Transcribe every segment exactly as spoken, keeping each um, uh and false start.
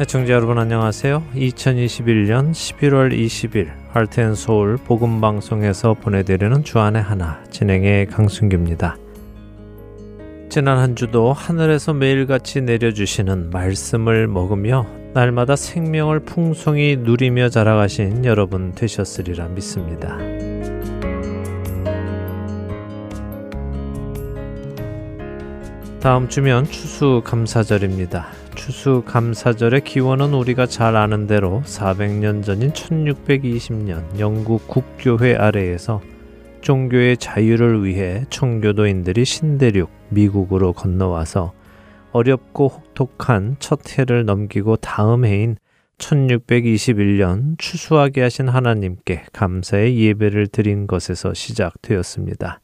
애청자 여러분 안녕하세요. 이천이십일년 십일월 이십일 할텐서울 복음방송에서 보내드리는 주안의 하나 진행의 강승규입니다. 지난 한 주도 하늘에서 매일같이 내려주시는 말씀을 먹으며 날마다 생명을 풍성히 누리며 자라가신 여러분 되셨으리라 믿습니다. 다음 주면 추수감사절입니다. 추수감사절의 기원은 우리가 잘 아는 대로 사백 년 전인 천육백이십년 영국 국교회 아래에서 종교의 자유를 위해 청교도인들이 신대륙 미국으로 건너와서 어렵고 혹독한 첫 해를 넘기고 다음 해인 천육백이십일년 추수하게 하신 하나님께 감사의 예배를 드린 것에서 시작되었습니다.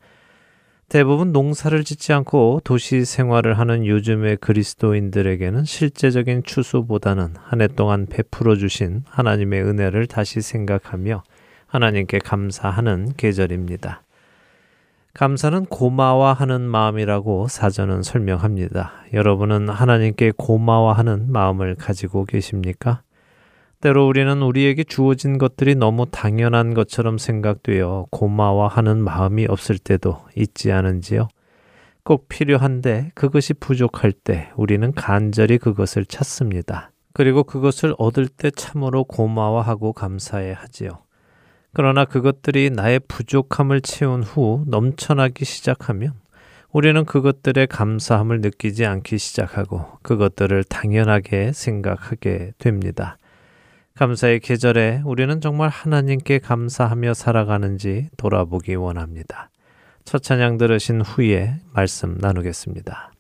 대부분 농사를 짓지 않고 도시 생활을 하는 요즘의 그리스도인들에게는 실제적인 추수보다는 한 해 동안 베풀어 주신 하나님의 은혜를 다시 생각하며 하나님께 감사하는 계절입니다. 감사는 고마워하는 마음이라고 사전은 설명합니다. 여러분은 하나님께 고마워하는 마음을 가지고 계십니까? 때로 우리는 우리에게 주어진 것들이 너무 당연한 것처럼 생각되어 고마워하는 마음이 없을 때도 있지 않은지요? 꼭 필요한데 그것이 부족할 때 우리는 간절히 그것을 찾습니다. 그리고 그것을 얻을 때 참으로 고마워하고 감사해 하지요. 그러나 그것들이 나의 부족함을 채운 후 넘쳐나기 시작하면 우리는 그것들의 감사함을 느끼지 않기 시작하고 그것들을 당연하게 생각하게 됩니다. 감사의 계절에 우리는 정말 하나님께 감사하며 살아가는지 돌아보기 원합니다. 첫 찬양 들으신 후에 말씀 나누겠습니다.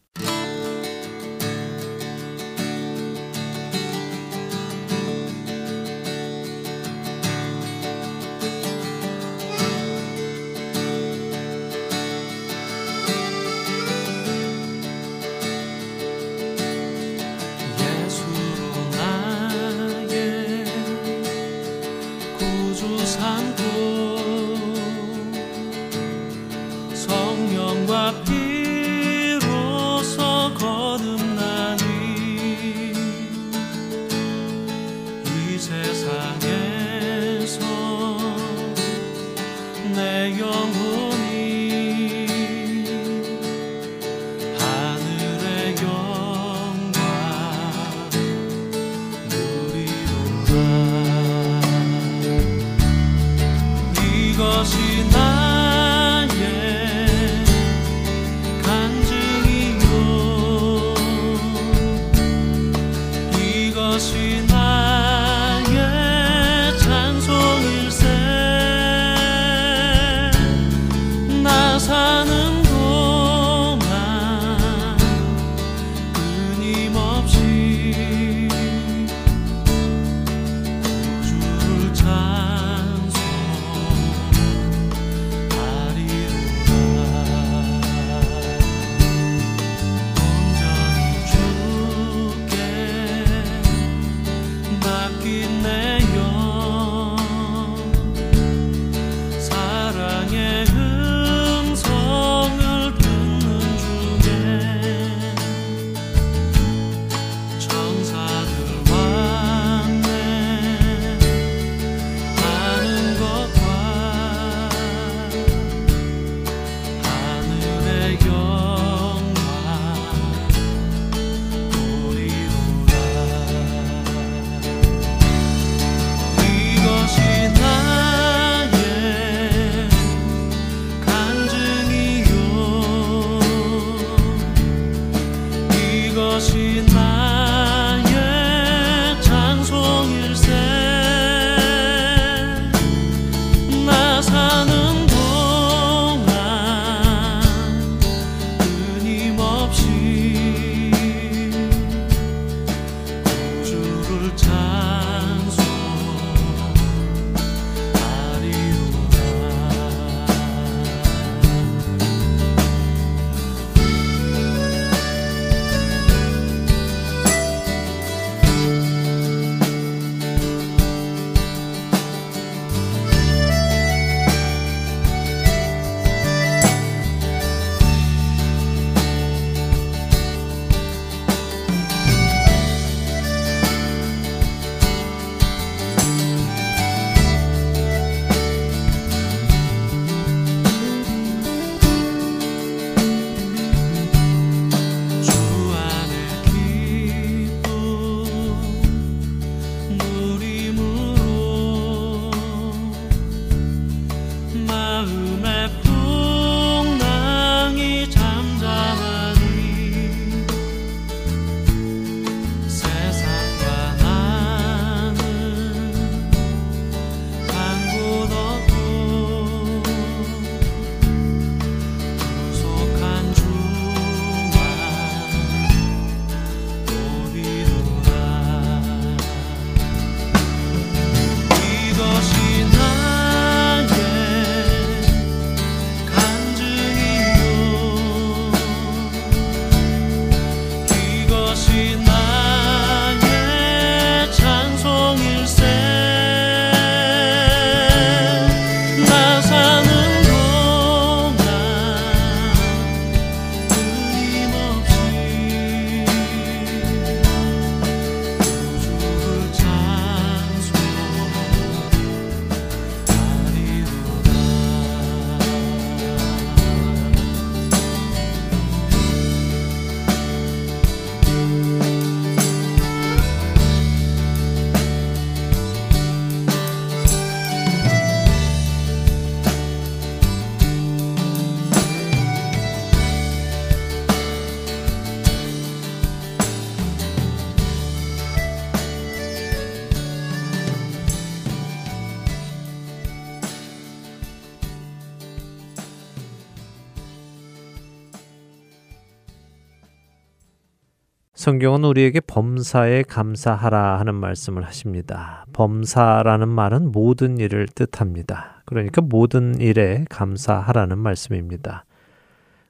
성경은 우리에게 범사에 감사하라 하는 말씀을 하십니다. 범사라는 말은 모든 일을 뜻합니다. 그러니까 모든 일에 감사하라는 말씀입니다.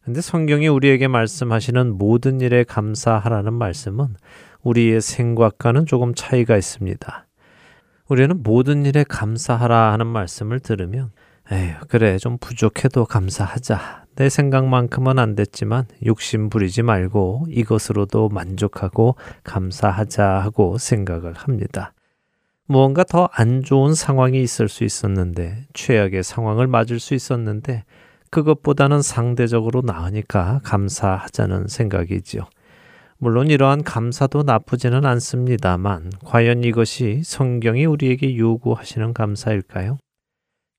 그런데 성경이 우리에게 말씀하시는 모든 일에 감사하라는 말씀은 우리의 생각과는 조금 차이가 있습니다. 우리는 모든 일에 감사하라 하는 말씀을 들으면 에휴 그래 좀 부족해도 감사하자. 내 생각만큼은 안 됐지만 욕심 부리지 말고 이것으로도 만족하고 감사하자 하고 생각을 합니다. 무언가 더 안 좋은 상황이 있을 수 있었는데 최악의 상황을 맞을 수 있었는데 그것보다는 상대적으로 나으니까 감사하자는 생각이지요. 물론 이러한 감사도 나쁘지는 않습니다만 과연 이것이 성경이 우리에게 요구하시는 감사일까요?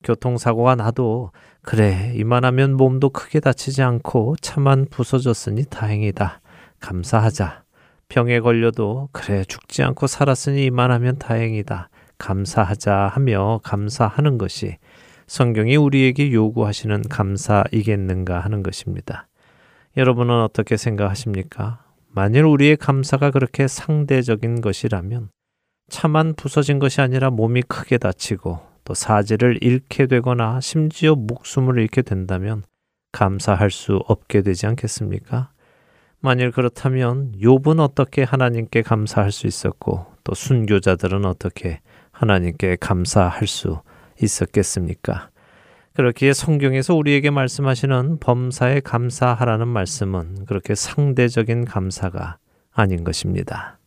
교통사고가 나도 그래 이만하면 몸도 크게 다치지 않고 차만 부서졌으니 다행이다. 감사하자. 병에 걸려도 그래 죽지 않고 살았으니 이만하면 다행이다. 감사하자 하며 감사하는 것이 성경이 우리에게 요구하시는 감사이겠는가 하는 것입니다. 여러분은 어떻게 생각하십니까? 만일 우리의 감사가 그렇게 상대적인 것이라면 차만 부서진 것이 아니라 몸이 크게 다치고 또 사지를 잃게 되거나 심지어 목숨을 잃게 된다면 감사할 수 없게 되지 않겠습니까? 만일 그렇다면 욥은 어떻게 하나님께 감사할 수 있었고 또 순교자들은 어떻게 하나님께 감사할 수 있었겠습니까? 그렇기에 성경에서 우리에게 말씀하시는 범사에 감사하라는 말씀은 그렇게 상대적인 감사가 아닌 것입니다.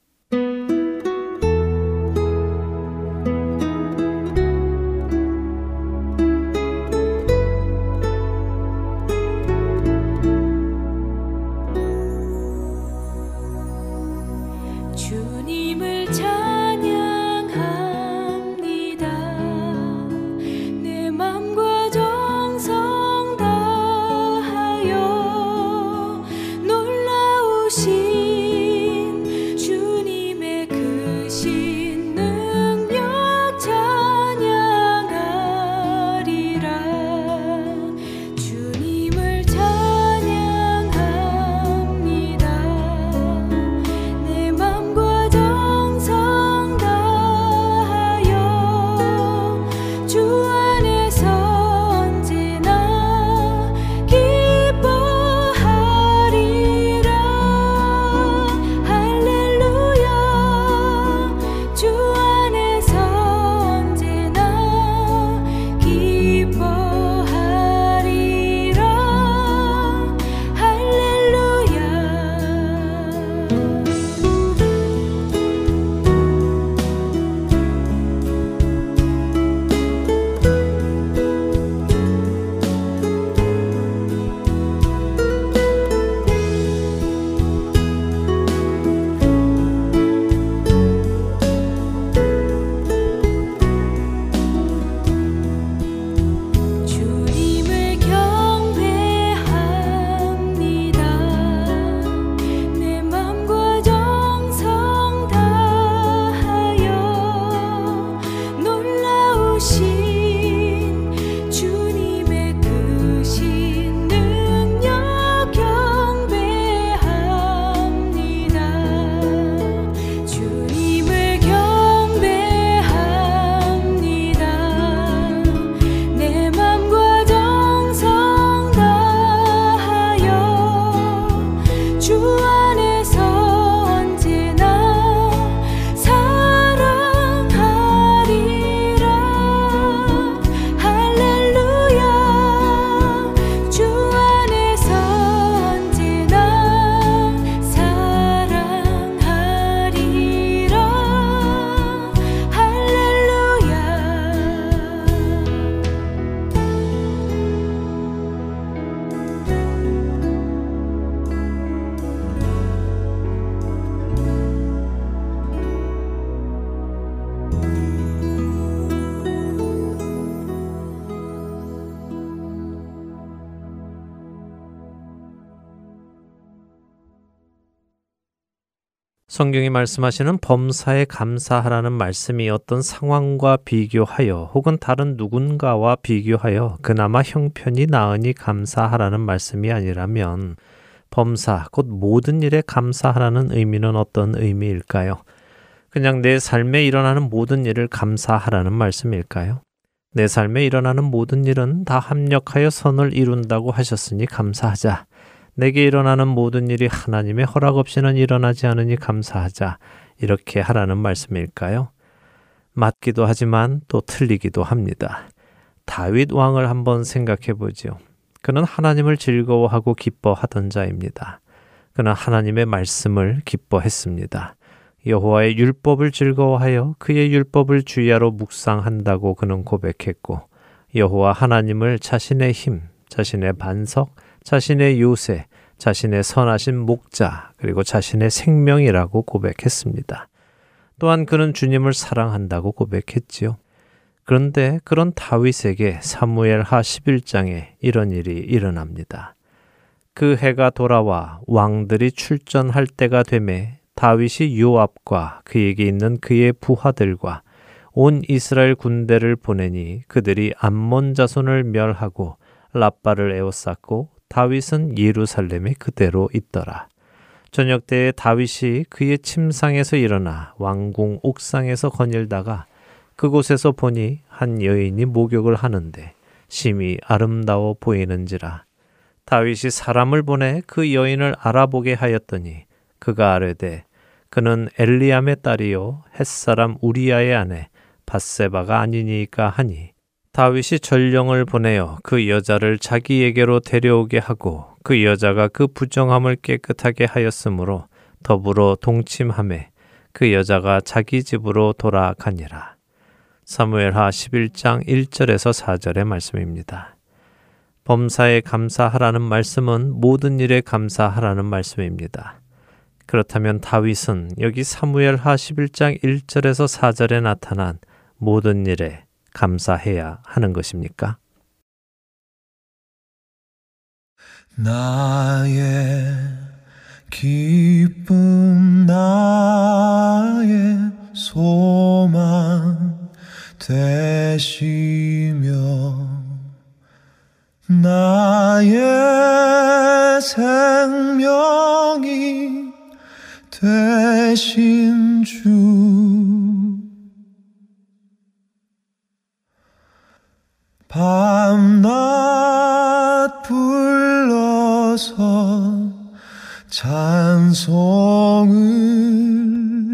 성경이 말씀하시는 범사에 감사하라는 말씀이 어떤 상황과 비교하여 혹은 다른 누군가와 비교하여 그나마 형편이 나으니 감사하라는 말씀이 아니라면 범사, 곧 모든 일에 감사하라는 의미는 어떤 의미일까요? 그냥 내 삶에 일어나는 모든 일을 감사하라는 말씀일까요? 내 삶에 일어나는 모든 일은 다 합력하여 선을 이룬다고 하셨으니 감사하자. 내게 일어나는 모든 일이 하나님의 허락 없이는 일어나지 않으니 감사하자. 이렇게 하라는 말씀일까요? 맞기도 하지만 또 틀리기도 합니다. 다윗 왕을 한번 생각해 보지요. 그는 하나님을 즐거워하고 기뻐하던 자입니다. 그는 하나님의 말씀을 기뻐했습니다. 여호와의 율법을 즐거워하여 그의 율법을 주야로 묵상한다고 그는 고백했고, 여호와 하나님을 자신의 힘, 자신의 반석, 자신의 요새, 자신의 선하신 목자, 그리고 자신의 생명이라고 고백했습니다. 또한 그는 주님을 사랑한다고 고백했지요. 그런데 그런 다윗에게 사무엘하 십일 장에 이런 일이 일어납니다. 그 해가 돌아와 왕들이 출전할 때가 되매 다윗이 요압과 그에게 있는 그의 부하들과 온 이스라엘 군대를 보내니 그들이 암몬 자손을 멸하고 라빠를 에워쌌고 다윗은 예루살렘에 그대로 있더라. 저녁 때에 다윗이 그의 침상에서 일어나 왕궁 옥상에서 거닐다가 그곳에서 보니 한 여인이 목욕을 하는데 심히 아름다워 보이는지라. 다윗이 사람을 보내 그 여인을 알아보게 하였더니 그가 아뢰되, 그는 엘리암의 딸이요 햇사람 우리아의 아내 밧세바가 아니니까 하니, 다윗이 전령을 보내어 그 여자를 자기에게로 데려오게 하고 그 여자가 그 부정함을 깨끗하게 하였으므로 더불어 동침하매 그 여자가 자기 집으로 돌아가니라. 사무엘하 십일 장 일 절에서 사 절의 말씀입니다. 범사에 감사하라는 말씀은 모든 일에 감사하라는 말씀입니다. 그렇다면 다윗은 여기 사무엘하 십일 장 일 절에서 사 절에 나타난 모든 일에 감사해야 하는 것입니까? 나의 기쁨 나의 소망 되시며 나의 생명이 되신 주 밤낮 불러서 찬송을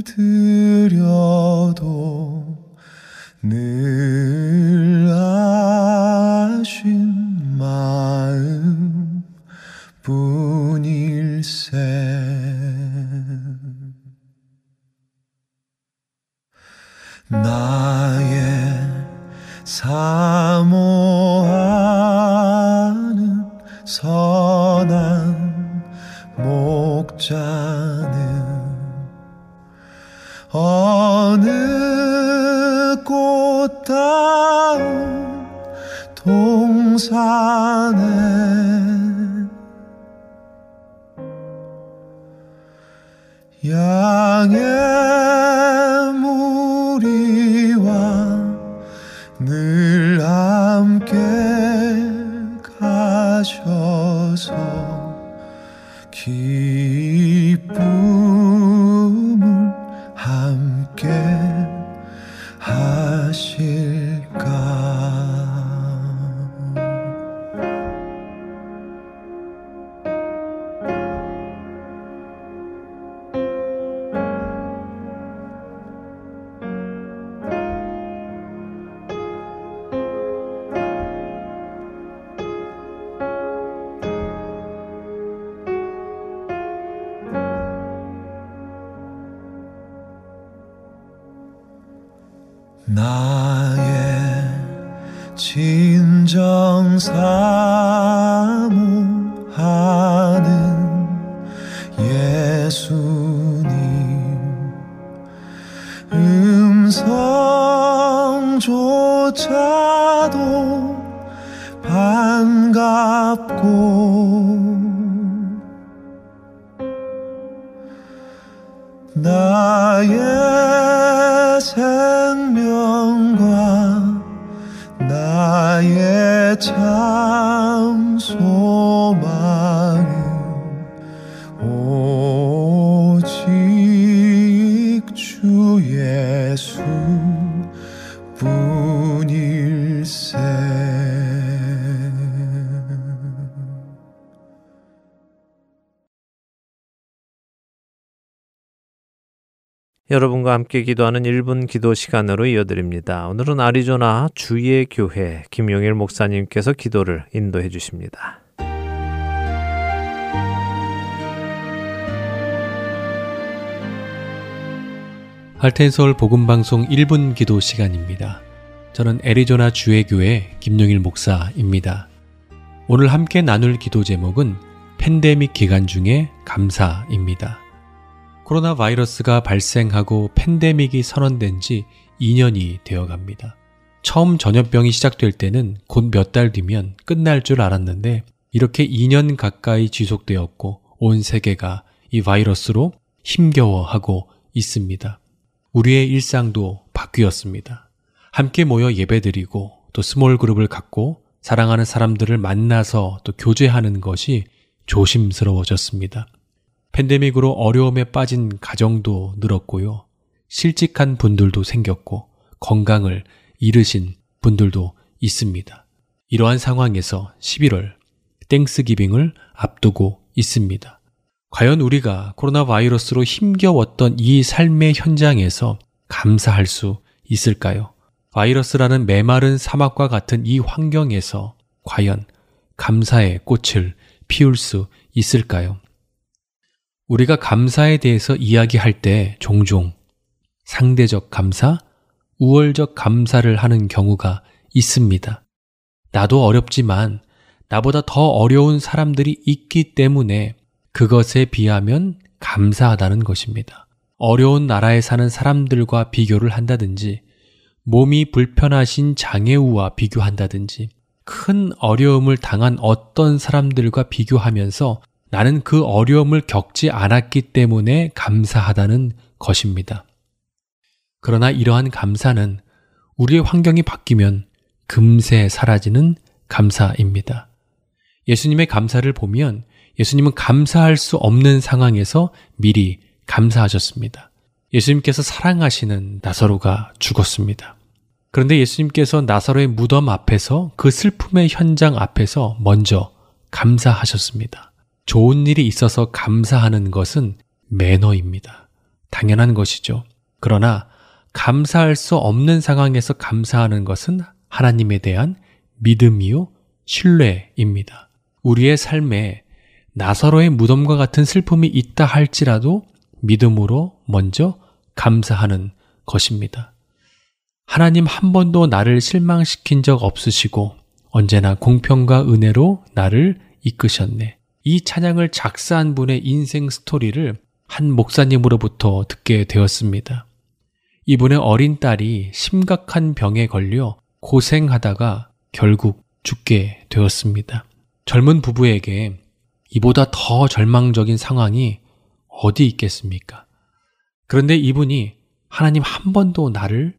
드려도 늘 아신 마음 뿐일세. 나의 사모하는 선한 목자는 어느 꽃다운 동산에 양의 우리와 늘 함께 가셔서 기쁨을 함께 하실까. 나의 진정 사모하는 예수님 음성조차도 반갑고 나의 생명과 나의 참 소망은 예수뿐일세. 여러분과 함께 기도하는 일 분 기도 시간으로 이어드립니다. 오늘은 아리조나 주의 교회 김용일 목사님께서 기도를 인도해 주십니다. 할텐서울 복음방송 일 분 기도 시간입니다. 저는 애리조나 주의 교회 김용일 목사입니다. 오늘 함께 나눌 기도 제목은 팬데믹 기간 중에 감사입니다. 코로나 바이러스가 발생하고 팬데믹이 선언된 지 이 년이 되어갑니다. 처음 전염병이 시작될 때는 곧 몇 달 뒤면 끝날 줄 알았는데 이렇게 이 년 가까이 지속되었고 온 세계가 이 바이러스로 힘겨워하고 있습니다. 우리의 일상도 바뀌었습니다. 함께 모여 예배드리고 또 스몰 그룹을 갖고 사랑하는 사람들을 만나서 또 교제하는 것이 조심스러워졌습니다. 팬데믹으로 어려움에 빠진 가정도 늘었고요. 실직한 분들도 생겼고 건강을 잃으신 분들도 있습니다. 이러한 상황에서 십일월 땡스기빙을 앞두고 있습니다. 과연 우리가 코로나 바이러스로 힘겨웠던 이 삶의 현장에서 감사할 수 있을까요? 바이러스라는 메마른 사막과 같은 이 환경에서 과연 감사의 꽃을 피울 수 있을까요? 우리가 감사에 대해서 이야기할 때 종종 상대적 감사, 우월적 감사를 하는 경우가 있습니다. 나도 어렵지만 나보다 더 어려운 사람들이 있기 때문에 그것에 비하면 감사하다는 것입니다. 어려운 나라에 사는 사람들과 비교를 한다든지 몸이 불편하신 장애우와 비교한다든지 큰 어려움을 당한 어떤 사람들과 비교하면서 나는 그 어려움을 겪지 않았기 때문에 감사하다는 것입니다. 그러나 이러한 감사는 우리의 환경이 바뀌면 금세 사라지는 감사입니다. 예수님의 감사를 보면 예수님은 감사할 수 없는 상황에서 미리 감사하셨습니다. 예수님께서 사랑하시는 나사로가 죽었습니다. 그런데 예수님께서 나사로의 무덤 앞에서 그 슬픔의 현장 앞에서 먼저 감사하셨습니다. 좋은 일이 있어서 감사하는 것은 매너입니다. 당연한 것이죠. 그러나 감사할 수 없는 상황에서 감사하는 것은 하나님에 대한 믿음이요, 신뢰입니다. 우리의 삶에 나사로의 무덤과 같은 슬픔이 있다 할지라도 믿음으로 먼저 감사하는 것입니다. 하나님 한 번도 나를 실망시킨 적 없으시고 언제나 공평과 은혜로 나를 이끄셨네. 이 찬양을 작사한 분의 인생 스토리를 한 목사님으로부터 듣게 되었습니다. 이분의 어린 딸이 심각한 병에 걸려 고생하다가 결국 죽게 되었습니다. 젊은 부부에게 이보다 더 절망적인 상황이 어디 있겠습니까? 그런데 이분이 하나님 한 번도 나를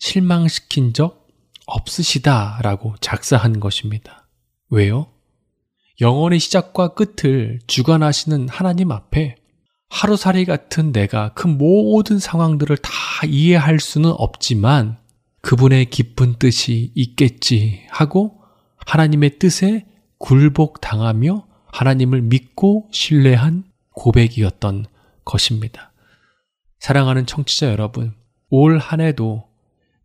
실망시킨 적 없으시다라고 작사한 것입니다. 왜요? 영원의 시작과 끝을 주관하시는 하나님 앞에 하루살이 같은 내가 그 모든 상황들을 다 이해할 수는 없지만 그분의 깊은 뜻이 있겠지 하고 하나님의 뜻에 굴복당하며 하나님을 믿고 신뢰한 고백이었던 것입니다. 사랑하는 청취자 여러분, 올 한 해도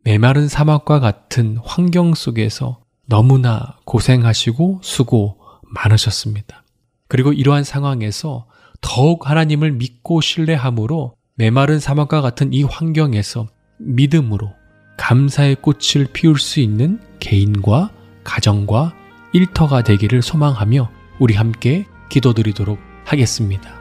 메마른 사막과 같은 환경 속에서 너무나 고생하시고 수고 많으셨습니다. 그리고 이러한 상황에서 더욱 하나님을 믿고 신뢰함으로 메마른 사막과 같은 이 환경에서 믿음으로 감사의 꽃을 피울 수 있는 개인과 가정과 일터가 되기를 소망하며 우리 함께 기도드리도록 하겠습니다.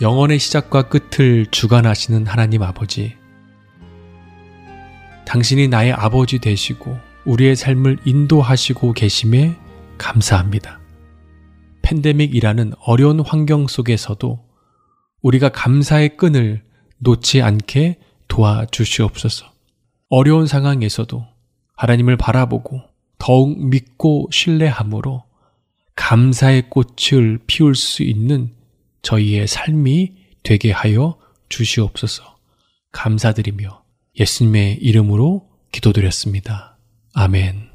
영원의 시작과 끝을 주관하시는 하나님 아버지, 당신이 나의 아버지 되시고 우리의 삶을 인도하시고 계심에 감사합니다. 팬데믹이라는 어려운 환경 속에서도 우리가 감사의 끈을 놓지 않게 도와주시옵소서. 어려운 상황에서도 하나님을 바라보고 더욱 믿고 신뢰함으로 감사의 꽃을 피울 수 있는 저희의 삶이 되게 하여 주시옵소서. 감사드리며 예수님의 이름으로 기도드렸습니다. 아멘.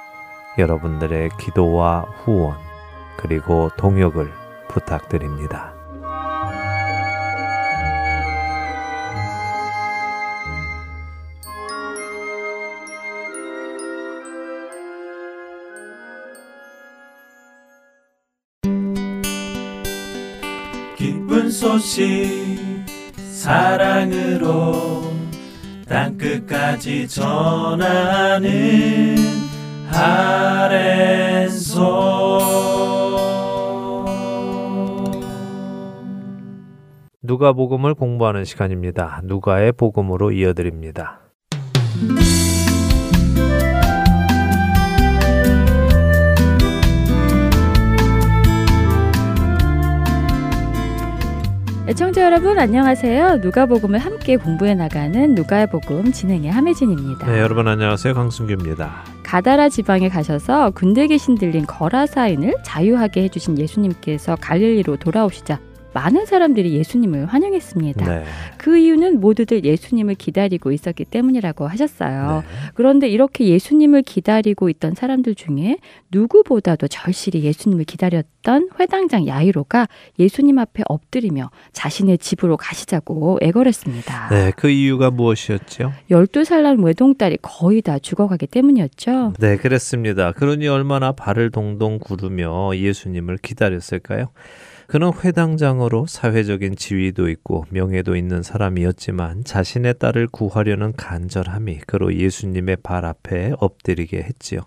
여러분들의 기도와 후원 그리고 동역을 부탁드립니다. 기쁜 소식 사랑으로 땅끝까지 전하는 하트앤소울. 누가 복음을 공부하는 시간입니다. 누가의 복음으로 이어드립니다. 애청자 여러분 안녕하세요. 누가복음을 함께 공부해 나가는 누가의 복음 진행의 함혜진입니다. 네, 여러분 안녕하세요. 강순규입니다. 가다라 지방에 가셔서 군대 귀신 들린 거라사인을 자유하게 해주신 예수님께서 갈릴리로 돌아오시자 많은 사람들이 예수님을 환영했습니다. 네. 그 이유는 모두들 예수님을 기다리고 있었기 때문이라고 하셨어요. 네. 그런데 이렇게 예수님을 기다리고 있던 사람들 중에 누구보다도 절실히 예수님을 기다렸던 회당장 야이로가 예수님 앞에 엎드리며 자신의 집으로 가시자고 애걸했습니다. 네, 그 이유가 무엇이었죠? 열두 살 난 외동딸이 거의 다 죽어가기 때문이었죠. 네, 그랬습니다. 그러니 얼마나 발을 동동 구르며 예수님을 기다렸을까요? 그는 회당장으로 사회적인 지위도 있고 명예도 있는 사람이었지만 자신의 딸을 구하려는 간절함이 그로 예수님의 발 앞에 엎드리게 했지요.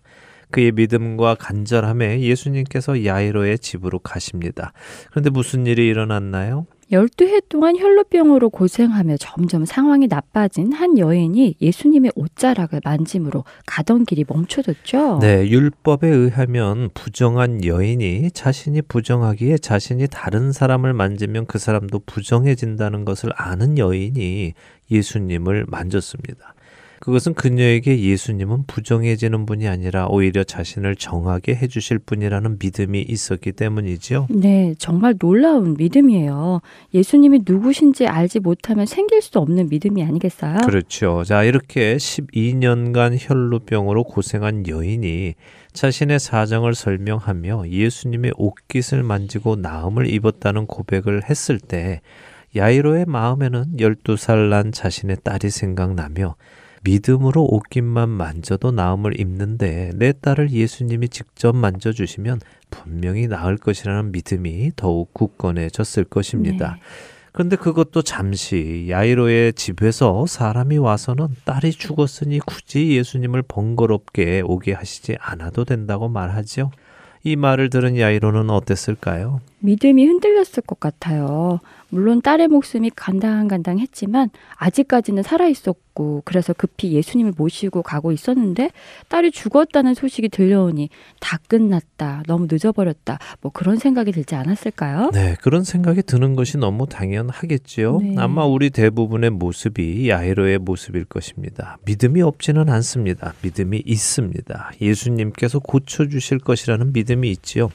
그의 믿음과 간절함에 예수님께서 야이로의 집으로 가십니다. 그런데 무슨 일이 일어났나요? 열두 해 동안 혈루병으로 고생하며 점점 상황이 나빠진 한 여인이 예수님의 옷자락을 만짐으로 가던 길이 멈춰졌죠. 네, 율법에 의하면 부정한 여인이 자신이 부정하기에 자신이 다른 사람을 만지면 그 사람도 부정해진다는 것을 아는 여인이 예수님을 만졌습니다. 그것은 그녀에게 예수님은 부정해지는 분이 아니라 오히려 자신을 정하게 해주실 분이라는 믿음이 있었기 때문이죠. 네, 정말 놀라운 믿음이에요. 예수님이 누구신지 알지 못하면 생길 수 없는 믿음이 아니겠어요? 그렇죠. 자, 이렇게 십이 년간 혈루병으로 고생한 여인이 자신의 사정을 설명하며 예수님의 옷깃을 만지고 나음을 입었다는 고백을 했을 때 야이로의 마음에는 열두 살 난 자신의 딸이 생각나며 믿음으로 옷깃만 만져도 나음을 입는데 내 딸을 예수님이 직접 만져주시면 분명히 나을 것이라는 믿음이 더욱 굳건해졌을 것입니다. 네. 그런데 그것도 잠시. 야이로의 집에서 사람이 와서는 딸이 죽었으니 굳이 예수님을 번거롭게 오게 하시지 않아도 된다고 말하죠. 이 말을 들은 야이로는 어땠을까요? 믿음이 흔들렸을 것 같아요. 물론 딸의 목숨이 간당간당했지만 아직까지는 살아있었고 그래서 급히 예수님을 모시고 가고 있었는데 딸이 죽었다는 소식이 들려오니 다 끝났다, 너무 늦어버렸다, 뭐 그런 생각이 들지 않았을까요? 네, 그런 생각이 드는 것이 너무 당연하겠지요. 네. 아마 우리 대부분의 모습이 야이로의 모습일 것입니다. 믿음이 없지는 않습니다. 믿음이 있습니다. 예수님께서 고쳐주실 것이라는 믿음이 있지요.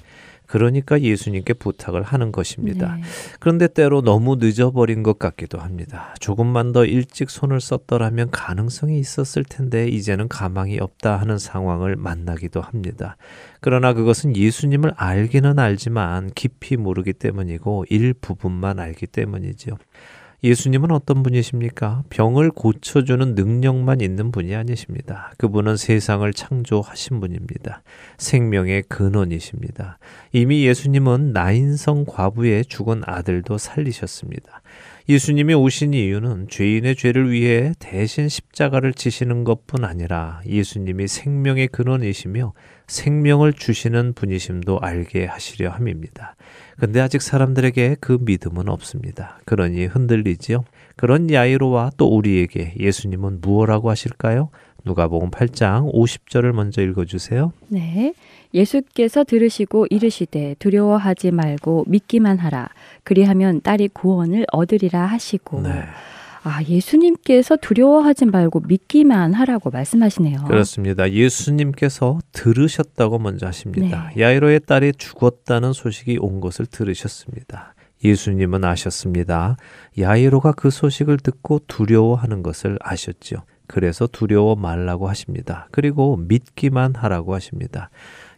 그러니까 예수님께 부탁을 하는 것입니다. 네. 그런데 때로 너무 늦어버린 것 같기도 합니다. 조금만 더 일찍 손을 썼더라면 가능성이 있었을 텐데 이제는 가망이 없다 하는 상황을 만나기도 합니다. 그러나 그것은 예수님을 알기는 알지만 깊이 모르기 때문이고 일부분만 알기 때문이죠. 예수님은 어떤 분이십니까? 병을 고쳐주는 능력만 있는 분이 아니십니다. 그분은 세상을 창조하신 분입니다. 생명의 근원이십니다. 이미 예수님은 나인성 과부의 죽은 아들도 살리셨습니다. 예수님이 오신 이유는 죄인의 죄를 위해 대신 십자가를 지시는 것뿐 아니라 예수님이 생명의 근원이시며 생명을 주시는 분이심도 알게 하시려 함입니다. 근데 아직 사람들에게 그 믿음은 없습니다. 그러니 흔들리지요. 그런 야이로와 또 우리에게 예수님은 무엇라고 하실까요? 누가복음 팔 장 오십 절을 먼저 읽어주세요. 네. 예수께서 들으시고 이르시되 두려워하지 말고 믿기만 하라. 그리하면 딸이 구원을 얻으리라 하시고. 네. 아, 예수님께서 두려워하지 말고 믿기만 하라고 말씀하시네요. 그렇습니다. 예수님께서 들으셨다고 먼저 하십니다. 네. 야이로의 딸이 죽었다는 소식이 온 것을 들으셨습니다. 예수님은 아셨습니다. 야이로가 그 소식을 듣고 두려워하는 것을 아셨지요. 그래서 두려워 말라고 하십니다. 그리고 믿기만 하라고 하십니다.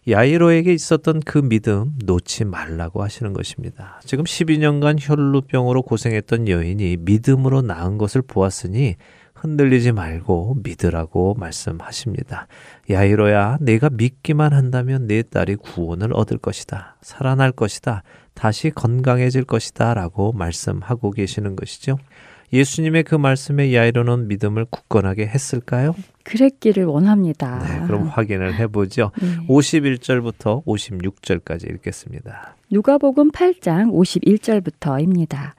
야이로에게 있었던 그 믿음 놓지 말라고 하시는 것입니다. 지금 십이 년간 혈루병으로 고생했던 여인이 믿음으로 나은 것을 보았으니 흔들리지 말고 믿으라고 말씀하십니다. 야이로야, 내가 믿기만 한다면 내 딸이 구원을 얻을 것이다. 살아날 것이다. 다시 건강해질 것이다. 라고 말씀하고 계시는 것이죠. 예수님의 그 말씀에 야이로는 믿음을 굳건하게 했을까요? 그랬기를 원합니다. 네, 그럼 확인을 해보죠. 네. 오십일 절부터 오십육 절까지 읽겠습니다. 누가복음 팔 장 오십일 절부터입니다.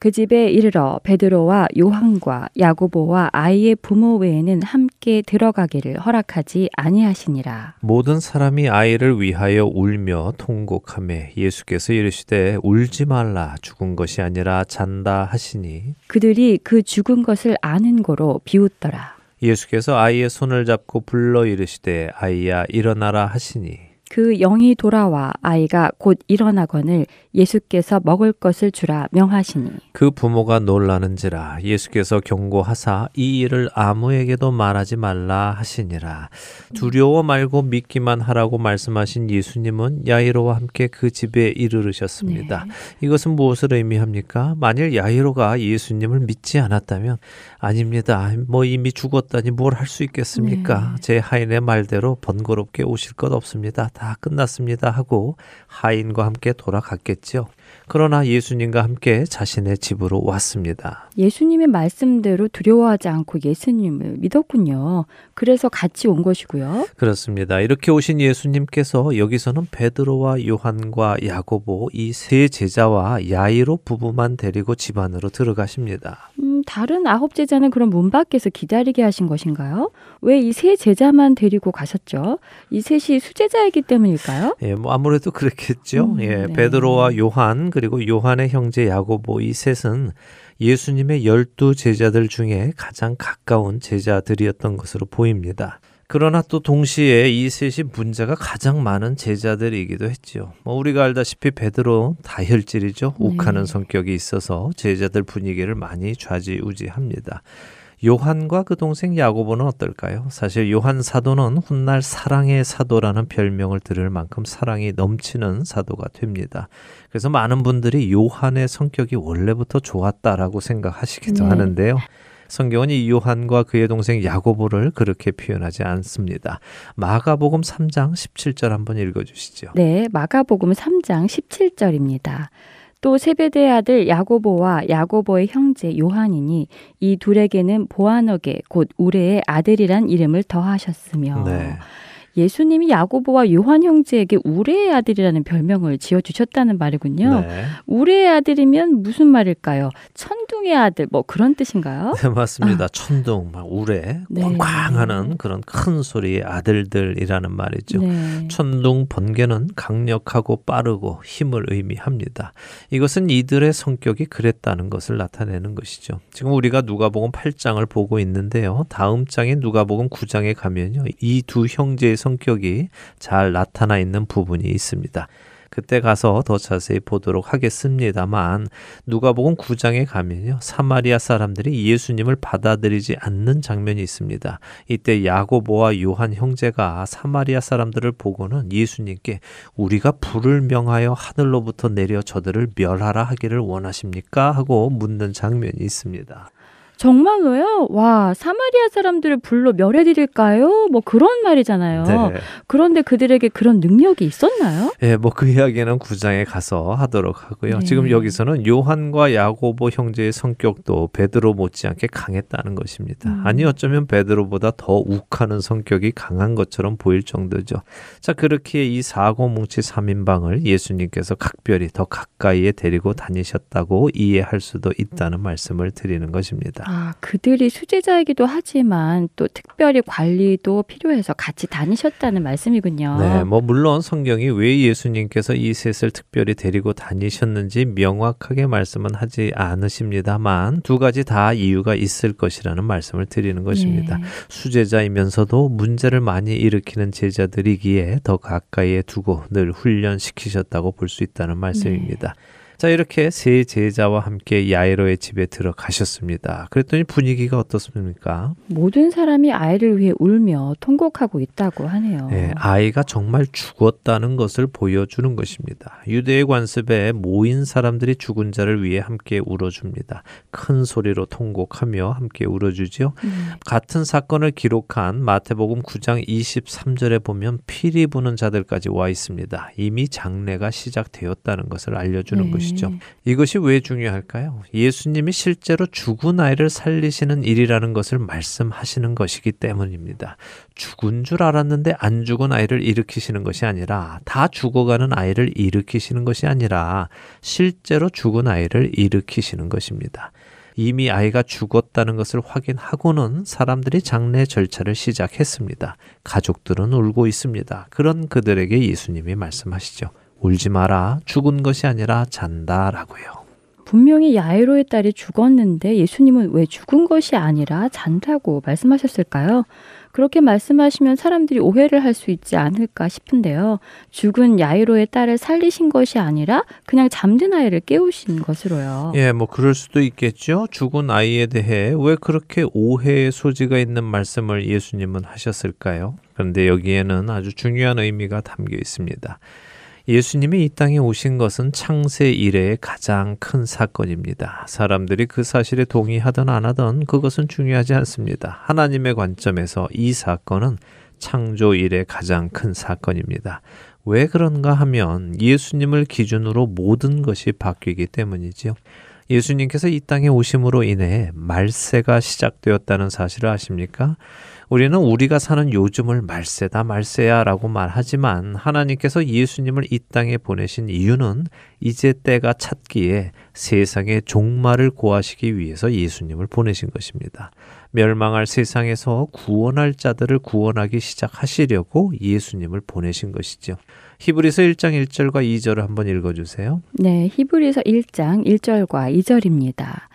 그 집에 이르러 베드로와 요한과 야고보와 아이의 부모 외에는 함께 들어가기를 허락하지 아니하시니라. 모든 사람이 아이를 위하여 울며 통곡하매 예수께서 이르시되 울지 말라, 죽은 것이 아니라 잔다 하시니 그들이 그 죽은 것을 아는 고로 비웃더라. 예수께서 아이의 손을 잡고 불러 이르시되 아이야, 일어나라 하시니 그 영이 돌아와 아이가 곧 일어나거늘 예수께서 먹을 것을 주라 명하시니 그 부모가 놀라는지라. 예수께서 경고하사 이 일을 아무에게도 말하지 말라 하시니라. 두려워 말고 믿기만 하라고 말씀하신 예수님은 야이로와 함께 그 집에 이르르셨습니다. 네. 이것은 무엇을 의미합니까? 만일 야이로가 예수님을 믿지 않았다면 아닙니다. 뭐 이미 죽었다니 뭘 할 수 있겠습니까? 네. 제 하인의 말대로 번거롭게 오실 것 없습니다. 다 끝났습니다 하고 하인과 함께 돌아갔겠죠. 그러나 예수님과 함께 자신의 집으로 왔습니다. 예수님의 말씀대로 두려워하지 않고 예수님을 믿었군요. 그래서 같이 온 것이고요. 그렇습니다. 이렇게 오신 예수님께서 여기서는 베드로와 요한과 야고보 이 세 제자와 야이로 부부만 데리고 집 안으로 들어가십니다. 음, 다른 아홉 제자는 그럼 문 밖에서 기다리게 하신 것인가요? 왜 이 세 제자만 데리고 가셨죠? 이 셋이 수제자이기 때문일까요? 예, 뭐 아무래도 그렇겠죠. 음, 예, 네. 베드로와 요한 그리고 요한의 형제 야고보 이 셋은 예수님의 열두 제자들 중에 가장 가까운 제자들이었던 것으로 보입니다. 그러나 또 동시에 이 셋이 문제가 가장 많은 제자들이기도 했지요. 뭐 우리가 알다시피 베드로는 다혈질이죠. 욱하는 네. 성격이 있어서 제자들 분위기를 많이 좌지우지합니다. 요한과 그 동생 야고보는 어떨까요? 사실 요한 사도는 훗날 사랑의 사도라는 별명을 들을 만큼 사랑이 넘치는 사도가 됩니다. 그래서 많은 분들이 요한의 성격이 원래부터 좋았다라고 생각하시기도 네. 하는데요. 성경은 이 요한과 그의 동생 야고보를 그렇게 표현하지 않습니다. 마가복음 삼 장 십칠 절 한번 읽어주시죠. 네, 마가복음 삼 장 십칠 절입니다. 또 세베대의 아들 야고보와 야고보의 형제 요한이니 이 둘에게는 보아너게 곧 우레의 아들이란 이름을 더하셨으며 네. 예수님이 야고보와 요한 형제에게 우레의 아들이라는 별명을 지어주셨다는 말이군요. 네. 우레의 아들이면 무슨 말일까요? 천둥의 아들 뭐 그런 뜻인가요? 네, 맞습니다. 아. 천둥, 막 우레, 네. 꽝꽝하는 그런 큰 소리의 아들들이라는 말이죠. 네. 천둥, 번개는 강력하고 빠르고 힘을 의미합니다. 이것은 이들의 성격이 그랬다는 것을 나타내는 것이죠. 지금 우리가 누가복음 팔 장을 보고 있는데요. 다음 장인 누가복음 구 장에 가면요. 이 두 형제의 성격이 잘 나타나 있는 부분이 있습니다. 그때 가서 더 자세히 보도록 하겠습니다만 누가복음 구 장에 가면요. 사마리아 사람들이 예수님을 받아들이지 않는 장면이 있습니다. 이때 야고보와 요한 형제가 사마리아 사람들을 보고는 예수님께 우리가 불을 명하여 하늘로부터 내려 저들을 멸하라 하기를 원하십니까? 하고 묻는 장면이 있습니다. 정말로요? 와, 사마리아 사람들을 불로 멸해드릴까요? 뭐 그런 말이잖아요. 네. 그런데 그들에게 그런 능력이 있었나요? 네, 뭐 그 이야기는 구 장에 가서 하도록 하고요. 네. 지금 여기서는 요한과 야고보 형제의 성격도 베드로 못지않게 강했다는 것입니다. 음. 아니 어쩌면 베드로보다 더 욱하는 성격이 강한 것처럼 보일 정도죠. 자, 그렇기에 이 사고뭉치 삼인방을 예수님께서 각별히 더 가까이에 데리고 다니셨다고 이해할 수도 있다는 말씀을 드리는 것입니다. 있습니다. 아, 그들이 수제자이기도 하지만 또 특별히 관리도 필요해서 같이 다니셨다는 말씀이군요. 네, 뭐 물론 성경이 왜 예수님께서 이 셋을 특별히 데리고 다니셨는지 명확하게 말씀은 하지 않으십니다만 두 가지 다 이유가 있을 것이라는 말씀을 드리는 것입니다. 네. 수제자이면서도 문제를 많이 일으키는 제자들이기에 더 가까이에 두고 늘 훈련시키셨다고 볼 수 있다는 말씀입니다. 네. 자, 이렇게 세 제자와 함께 야이로의 집에 들어가셨습니다. 그랬더니 분위기가 어떻습니까? 모든 사람이 아이를 위해 울며 통곡하고 있다고 하네요. 네, 아이가 정말 죽었다는 것을 보여주는 것입니다. 유대의 관습에 모인 사람들이 죽은 자를 위해 함께 울어줍니다. 큰 소리로 통곡하며 함께 울어주지요. 음. 같은 사건을 기록한 마태복음 구 장 이십삼 절에 보면 피리 부는 자들까지 와 있습니다. 이미 장례가 시작되었다는 것을 알려주는 네. 것이죠. 이것이 왜 중요할까요? 예수님이 실제로 죽은 아이를 살리시는 일이라는 것을 말씀하시는 것이기 때문입니다. 죽은 줄 알았는데 안 죽은 아이를 일으키시는 것이 아니라, 다 죽어가는 아이를 일으키시는 것이 아니라 실제로 죽은 아이를 일으키시는 것입니다. 이미 아이가 죽었다는 것을 확인하고는 사람들이 장례 절차를 시작했습니다. 가족들은 울고 있습니다. 그런 그들에게 예수님이 말씀하시죠. 울지 마라. 죽은 것이 아니라 잔다라고요. 분명히 야이로의 딸이 죽었는데 예수님은 왜 죽은 것이 아니라 잔다고 말씀하셨을까요? 그렇게 말씀하시면 사람들이 오해를 할 수 있지 않을까 싶은데요. 죽은 야이로의 딸을 살리신 것이 아니라 그냥 잠든 아이를 깨우신 것으로요. 예, 뭐 그럴 수도 있겠죠. 죽은 아이에 대해 왜 그렇게 오해의 소지가 있는 말씀을 예수님은 하셨을까요? 그런데 여기에는 아주 중요한 의미가 담겨 있습니다. 예수님이 이 땅에 오신 것은 창세 이래의 가장 큰 사건입니다. 사람들이 그 사실에 동의하든 안 하든 그것은 중요하지 않습니다. 하나님의 관점에서 이 사건은 창조 이래 가장 큰 사건입니다. 왜 그런가 하면 예수님을 기준으로 모든 것이 바뀌기 때문이지요. 예수님께서 이 땅에 오심으로 인해 말세가 시작되었다는 사실을 아십니까? 우리는 우리가 사는 요즘을 말세다 말세야 라고 말하지만 하나님께서 예수님을 이 땅에 보내신 이유는 이제 때가 찼기에 세상의 종말을 고하시기 위해서 예수님을 보내신 것입니다. 멸망할 세상에서 구원할 자들을 구원하기 시작하시려고 예수님을 보내신 것이죠. 히브리서 일 장 일 절과 이 절을 한번 읽어주세요. 네, 히브리서 일 장 일 절과 이 절입니다.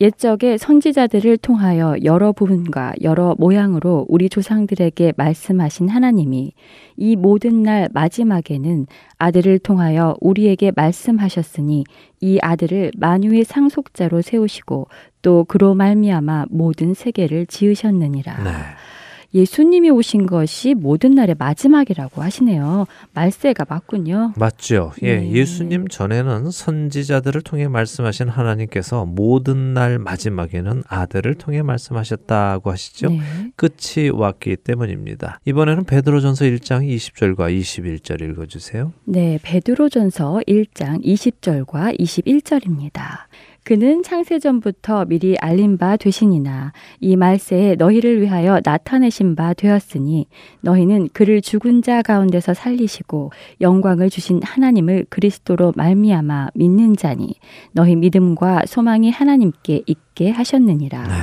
옛적에 선지자들을 통하여 여러 부분과 여러 모양으로 우리 조상들에게 말씀하신 하나님이 이 모든 날 마지막에는 아들을 통하여 우리에게 말씀하셨으니 이 아들을 만유의 상속자로 세우시고 또 그로 말미암아 모든 세계를 지으셨느니라. 네. 예수님이 오신 것이 모든 날의 마지막이라고 하시네요. 말세가 맞군요. 맞죠. 예, 네. 예수님 전에는 선지자들을 통해 말씀하신 하나님께서 모든 날 마지막에는 아들을 통해 말씀하셨다고 하시죠. 네. 끝이 왔기 때문입니다. 이번에는 베드로전서 일 장 이십 절과 이십일 절 읽어주세요. 네, 베드로전서 일 장 이십 절과 이십일 절입니다. 그는 창세전부터 미리 알린 바 되시니나 이 말세에 너희를 위하여 나타내신 바 되었으니 너희는 그를 죽은 자 가운데서 살리시고 영광을 주신 하나님을 그리스도로 말미암아 믿는 자니 너희 믿음과 소망이 하나님께 있게 하셨느니라. 네.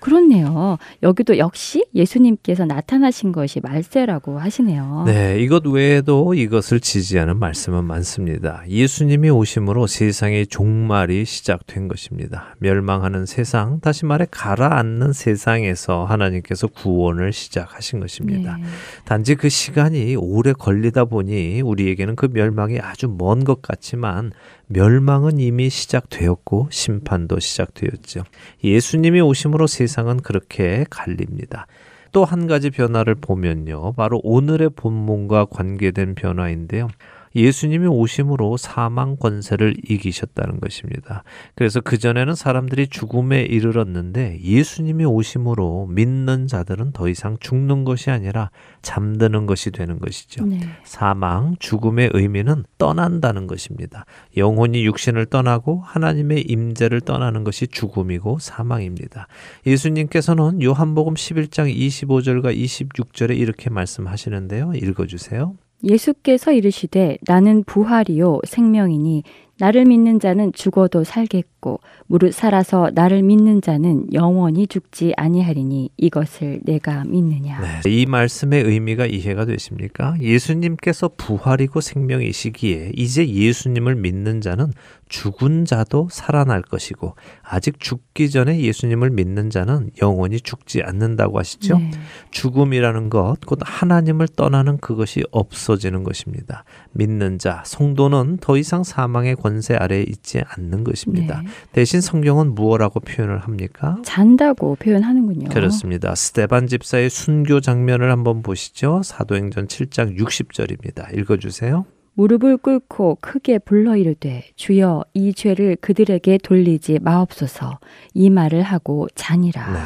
그렇네요. 여기도 역시 예수님께서 나타나신 것이 말세라고 하시네요. 네, 이것 외에도 이것을 지지하는 말씀은 많습니다. 예수님이 오심으로 세상의 종말이 시작된 것입니다. 멸망하는 세상, 다시 말해 가라앉는 세상에서 하나님께서 구원을 시작하신 것입니다. 네. 단지 그 시간이 오래 걸리다 보니 우리에게는 그 멸망이 아주 먼 것 같지만 멸망은 이미 시작되었고 심판도 시작되었죠. 예수님이 오심으로 세상은 그렇게 갈립니다. 또 한 가지 변화를 보면요. 바로 오늘의 본문과 관계된 변화인데요. 예수님이 오심으로 사망 권세를 이기셨다는 것입니다. 그래서 그전에는 사람들이 죽음에 이르렀는데 예수님이 오심으로 믿는 자들은 더 이상 죽는 것이 아니라 잠드는 것이 되는 것이죠. 네. 사망, 죽음의 의미는 떠난다는 것입니다. 영혼이 육신을 떠나고 하나님의 임재를 떠나는 것이 죽음이고 사망입니다. 예수님께서는 요한복음 십일 장 이십오 절과 이십육 절에 이렇게 말씀하시는데요. 읽어주세요. 예수께서 이르시되 나는 부활이요 생명이니 나를 믿는 자는 죽어도 살겠고 무릇 살아서 나를 믿는 자는 영원히 죽지 아니하리니 이것을 내가 믿느냐. 네, 이 말씀의 의미가 이해가 되십니까? 예수님께서 부활이고 생명이시기에 이제 예수님을 믿는 자는 죽은 자도 살아날 것이고 아직 죽기 전에 예수님을 믿는 자는 영원히 죽지 않는다고 하시죠. 네. 죽음이라는 것, 곧 하나님을 떠나는 그것이 없어지는 것입니다. 믿는 자, 성도는 더 이상 사망의 권세 아래에 있지 않는 것입니다. 네. 대신 성경은 무엇이라고 표현을 합니까? 잔다고 표현하는군요. 그렇습니다. 스데반 집사의 순교 장면을 한번 보시죠. 사도행전 칠 장 육십 절입니다. 읽어주세요. 무릎을 꿇고 크게 불러 이르되 주여 이 죄를 그들에게 돌리지 마옵소서 이 말을 하고 자니라. 네.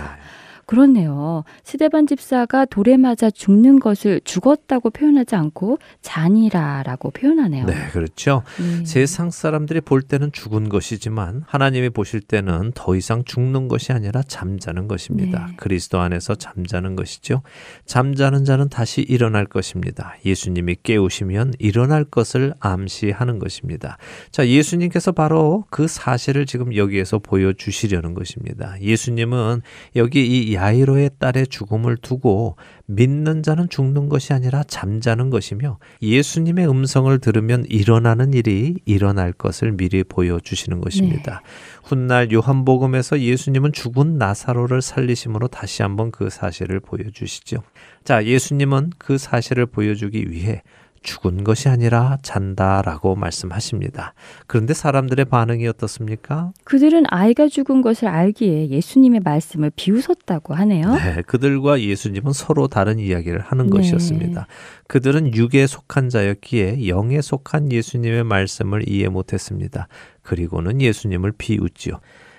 그렇네요. 스데반 집사가 돌에 맞아 죽는 것을 죽었다고 표현하지 않고 잔이라라고 표현하네요. 네, 그렇죠. 네. 세상 사람들이 볼 때는 죽은 것이지만 하나님이 보실 때는 더 이상 죽는 것이 아니라 잠자는 것입니다. 네. 그리스도 안에서 잠자는 것이죠. 잠자는 자는 다시 일어날 것입니다. 예수님이 깨우시면 일어날 것을 암시하는 것입니다. 자, 예수님께서 바로 그 사실을 지금 여기에서 보여주시려는 것입니다. 예수님은 여기 이 야이로의 딸의 죽음을 두고 믿는 자는 죽는 것이 아니라 잠자는 것이며 예수님의 음성을 들으면 일어나는 일이 일어날 것을 미리 보여주시는 것입니다. 네. 훗날 요한복음에서 예수님은 죽은 나사로를 살리심으로 다시 한번 그 사실을 보여주시죠. 자, 예수님은 그 사실을 보여주기 위해 죽은 것이 아니라 잔다라고 말씀하십니다. 그런데 사람들의 반응이 어떻습니까? 그들은 아이가 죽은 것을 알기에 예수님의 말씀을 비웃었다고 하네요. 네, 그들과 예수님은 서로 다른 이야기를 하는 네. 것이었습니다. 그들은 육에 속한 자였기에 영에 속한 예수님의 말씀을 이해 못했습니다. 그리고는 예수님을 비웃지요.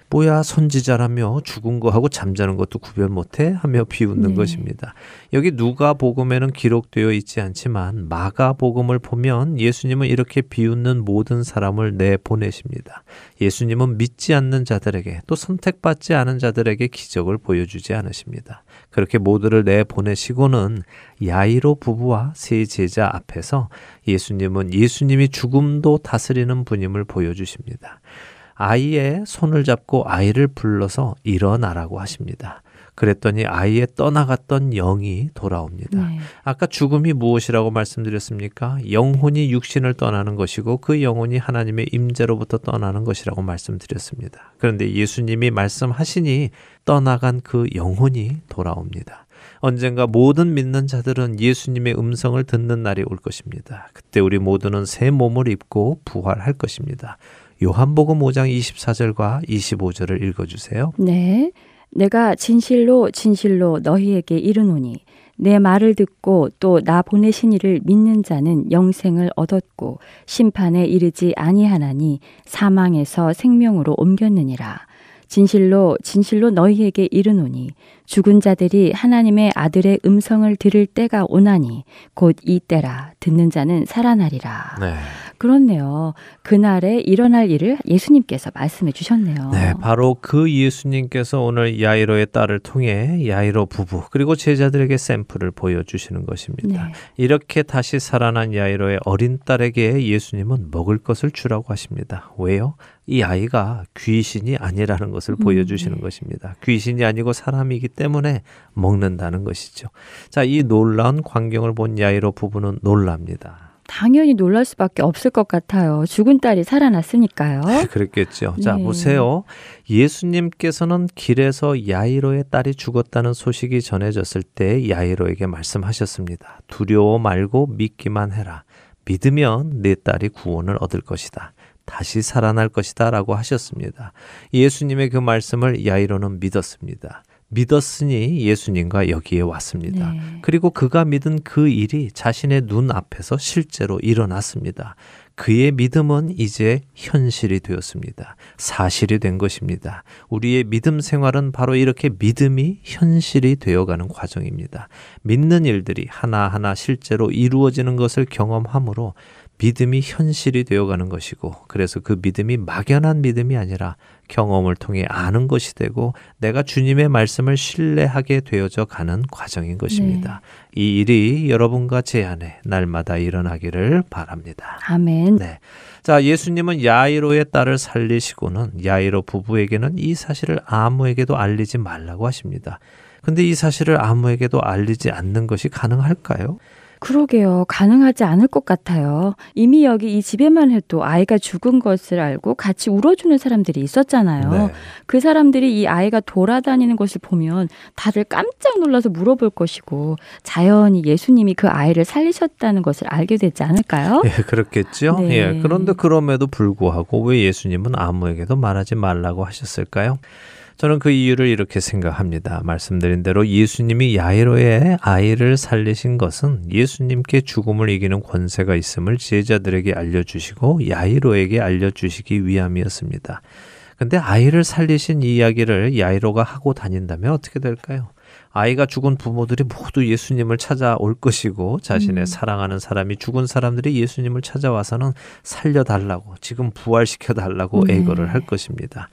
뭐야 선지자라며 죽은 거하고 잠자는 것도 구별 못해? 하며 비웃는 네. 것입니다. 여기 누가 복음에는 기록되어 있지 않지만 마가 복음을 보면 예수님은 이렇게 비웃는 모든 사람을 내보내십니다. 예수님은 믿지 않는 자들에게 또 선택받지 않은 자들에게 기적을 보여주지 않으십니다. 그렇게 모두를 내보내시고는 야이로 부부와 세 제자 앞에서 예수님은 예수님이 죽음도 다스리는 분임을 보여주십니다. 아이의 손을 잡고 아이를 불러서 일어나라고 하십니다. 그랬더니 아이의 떠나갔던 영이 돌아옵니다. 네. 아까 죽음이 무엇이라고 말씀드렸습니까? 영혼이 육신을 떠나는 것이고 그 영혼이 하나님의 임재로부터 떠나는 것이라고 말씀드렸습니다. 그런데 예수님이 말씀하시니 떠나간 그 영혼이 돌아옵니다. 언젠가 모든 믿는 자들은 예수님의 음성을 듣는 날이 올 것입니다. 그때 우리 모두는 새 몸을 입고 부활할 것입니다. 요한복음 오 장 이십사 절과 이십오 절을 읽어주세요. 네, 내가 진실로 진실로 너희에게 이르노니 내 말을 듣고 또 나 보내신 이를 믿는 자는 영생을 얻었고 심판에 이르지 아니하나니 사망에서 생명으로 옮겼느니라. 진실로 진실로 너희에게 이르노니 죽은 자들이 하나님의 아들의 음성을 들을 때가 오나니 곧 이 때라 듣는 자는 살아나리라. 네. 그렇네요. 그날에 일어날 일을 예수님께서 말씀해 주셨네요. 네, 바로 그 예수님께서 오늘 야이로의 딸을 통해 야이로 부부 그리고 제자들에게 샘플을 보여주시는 것입니다. 네. 이렇게 다시 살아난 야이로의 어린 딸에게 예수님은 먹을 것을 주라고 하십니다. 왜요? 이 아이가 귀신이 아니라는 것을 음, 보여주시는 네. 것입니다. 귀신이 아니고 사람이기 때문에 먹는다는 것이죠. 자, 이 놀라운 광경을 본 야이로 부부는 놀랍니다. 당연히 놀랄 수밖에 없을 것 같아요. 죽은 딸이 살아났으니까요. 네, 그렇겠죠. 자, 네. 보세요. 예수님께서는 길에서 야이로의 딸이 죽었다는 소식이 전해졌을 때 야이로에게 말씀하셨습니다. 두려워 말고 믿기만 해라. 믿으면 내 딸이 구원을 얻을 것이다. 다시 살아날 것이다 라고 하셨습니다. 예수님의 그 말씀을 야이로는 믿었습니다. 믿었으니 예수님과 여기에 왔습니다. 네. 그리고 그가 믿은 그 일이 자신의 눈앞에서 실제로 일어났습니다. 그의 믿음은 이제 현실이 되었습니다. 사실이 된 것입니다. 우리의 믿음 생활은 바로 이렇게 믿음이 현실이 되어가는 과정입니다. 믿는 일들이 하나하나 실제로 이루어지는 것을 경험함으로 믿음이 현실이 되어가는 것이고, 그래서 그 믿음이 막연한 믿음이 아니라 경험을 통해 아는 것이 되고 내가 주님의 말씀을 신뢰하게 되어져 가는 과정인 것입니다. 네. 이 일이 여러분과 제 안에 날마다 일어나기를 바랍니다. 아멘. 네. 자, 예수님은 야이로의 딸을 살리시고는 야이로 부부에게는 이 사실을 아무에게도 알리지 말라고 하십니다. 근데 이 사실을 아무에게도 알리지 않는 것이 가능할까요? 그러게요. 가능하지 않을 것 같아요. 이미 여기 이 집에만 해도 아이가 죽은 것을 알고 같이 울어주는 사람들이 있었잖아요. 네. 그 사람들이 이 아이가 돌아다니는 것을 보면 다들 깜짝 놀라서 물어볼 것이고 자연히 예수님이 그 아이를 살리셨다는 것을 알게 되지 않을까요? 예, 그렇겠죠. 네. 예, 그런데 그럼에도 불구하고 왜 예수님은 아무에게도 말하지 말라고 하셨을까요? 저는 그 이유를 이렇게 생각합니다. 말씀드린 대로 예수님이 야이로의 아이를 살리신 것은 예수님께 죽음을 이기는 권세가 있음을 제자들에게 알려주시고 야이로에게 알려주시기 위함이었습니다. 근데 아이를 살리신 이야기를 야이로가 하고 다닌다면 어떻게 될까요? 아이가 죽은 부모들이 모두 예수님을 찾아올 것이고 자신의 음. 사랑하는 사람이 죽은 사람들이 예수님을 찾아와서는 살려달라고, 지금 부활시켜달라고 네. 애걸을 할 것입니다.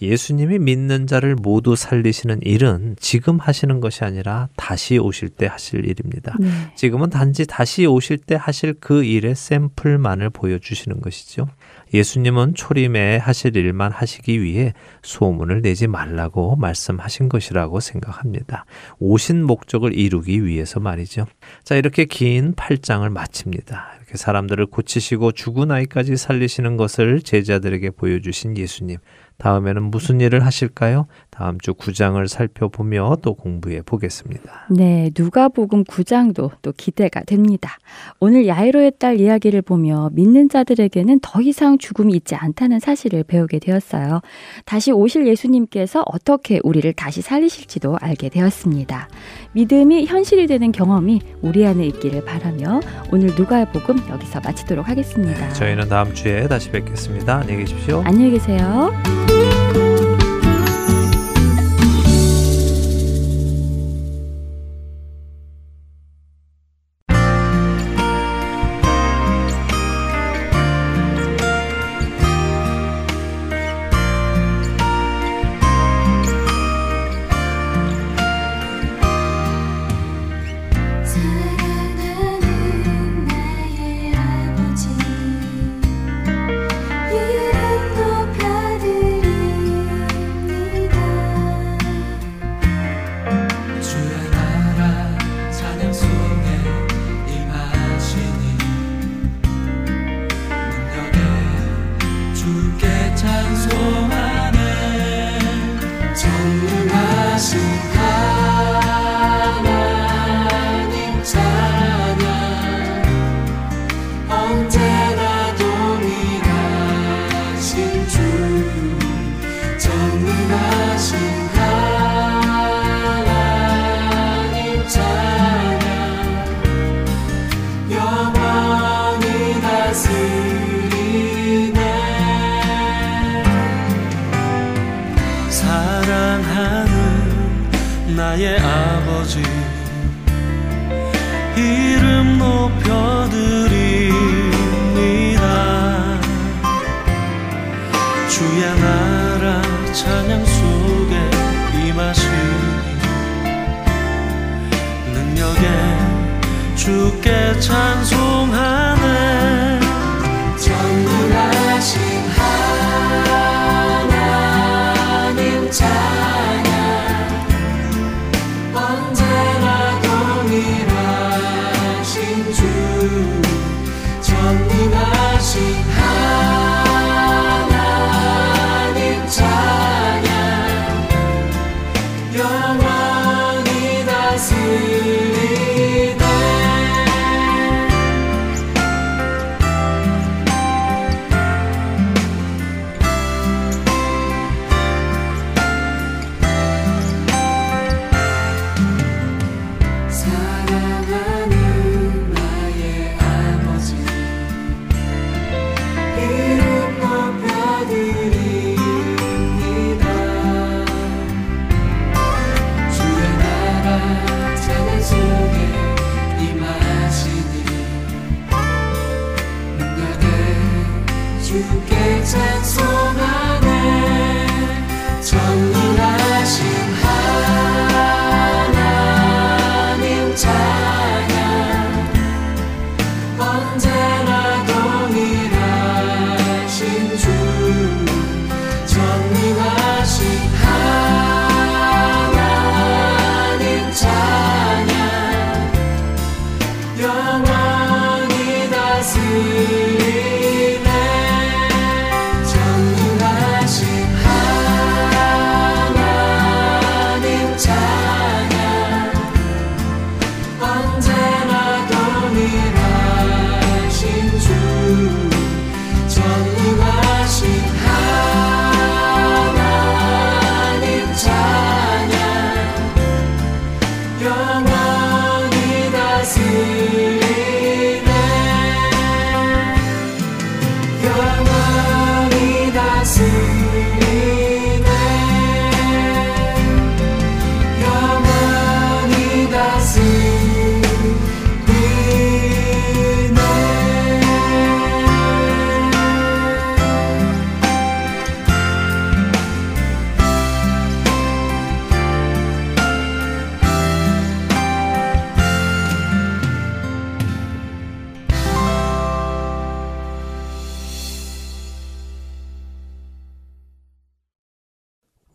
예수님이 믿는 자를 모두 살리시는 일은 지금 하시는 것이 아니라 다시 오실 때 하실 일입니다. 네. 지금은 단지 다시 오실 때 하실 그 일의 샘플만을 보여주시는 것이죠. 예수님은 초림에 하실 일만 하시기 위해 소문을 내지 말라고 말씀하신 것이라고 생각합니다. 오신 목적을 이루기 위해서 말이죠. 자, 이렇게 긴 팔 장을 마칩니다. 이렇게 사람들을 고치시고 죽은 아이까지 살리시는 것을 제자들에게 보여주신 예수님. 다음에는 무슨 일을 하실까요? 다음 주 구 장을 살펴보며 또 공부해 보겠습니다. 네, 누가복음 구 장도 또 기대가 됩니다. 오늘 야이로의 딸 이야기를 보며 믿는 자들에게는 더 이상 죽음이 있지 않다는 사실을 배우게 되었어요. 다시 오실 예수님께서 어떻게 우리를 다시 살리실지도 알게 되었습니다. 믿음이 현실이 되는 경험이 우리 안에 있기를 바라며 오늘 누가복음 여기서 마치도록 하겠습니다. 네, 저희는 다음 주에 다시 뵙겠습니다. 안녕히 계십시오. 안녕히 계세요.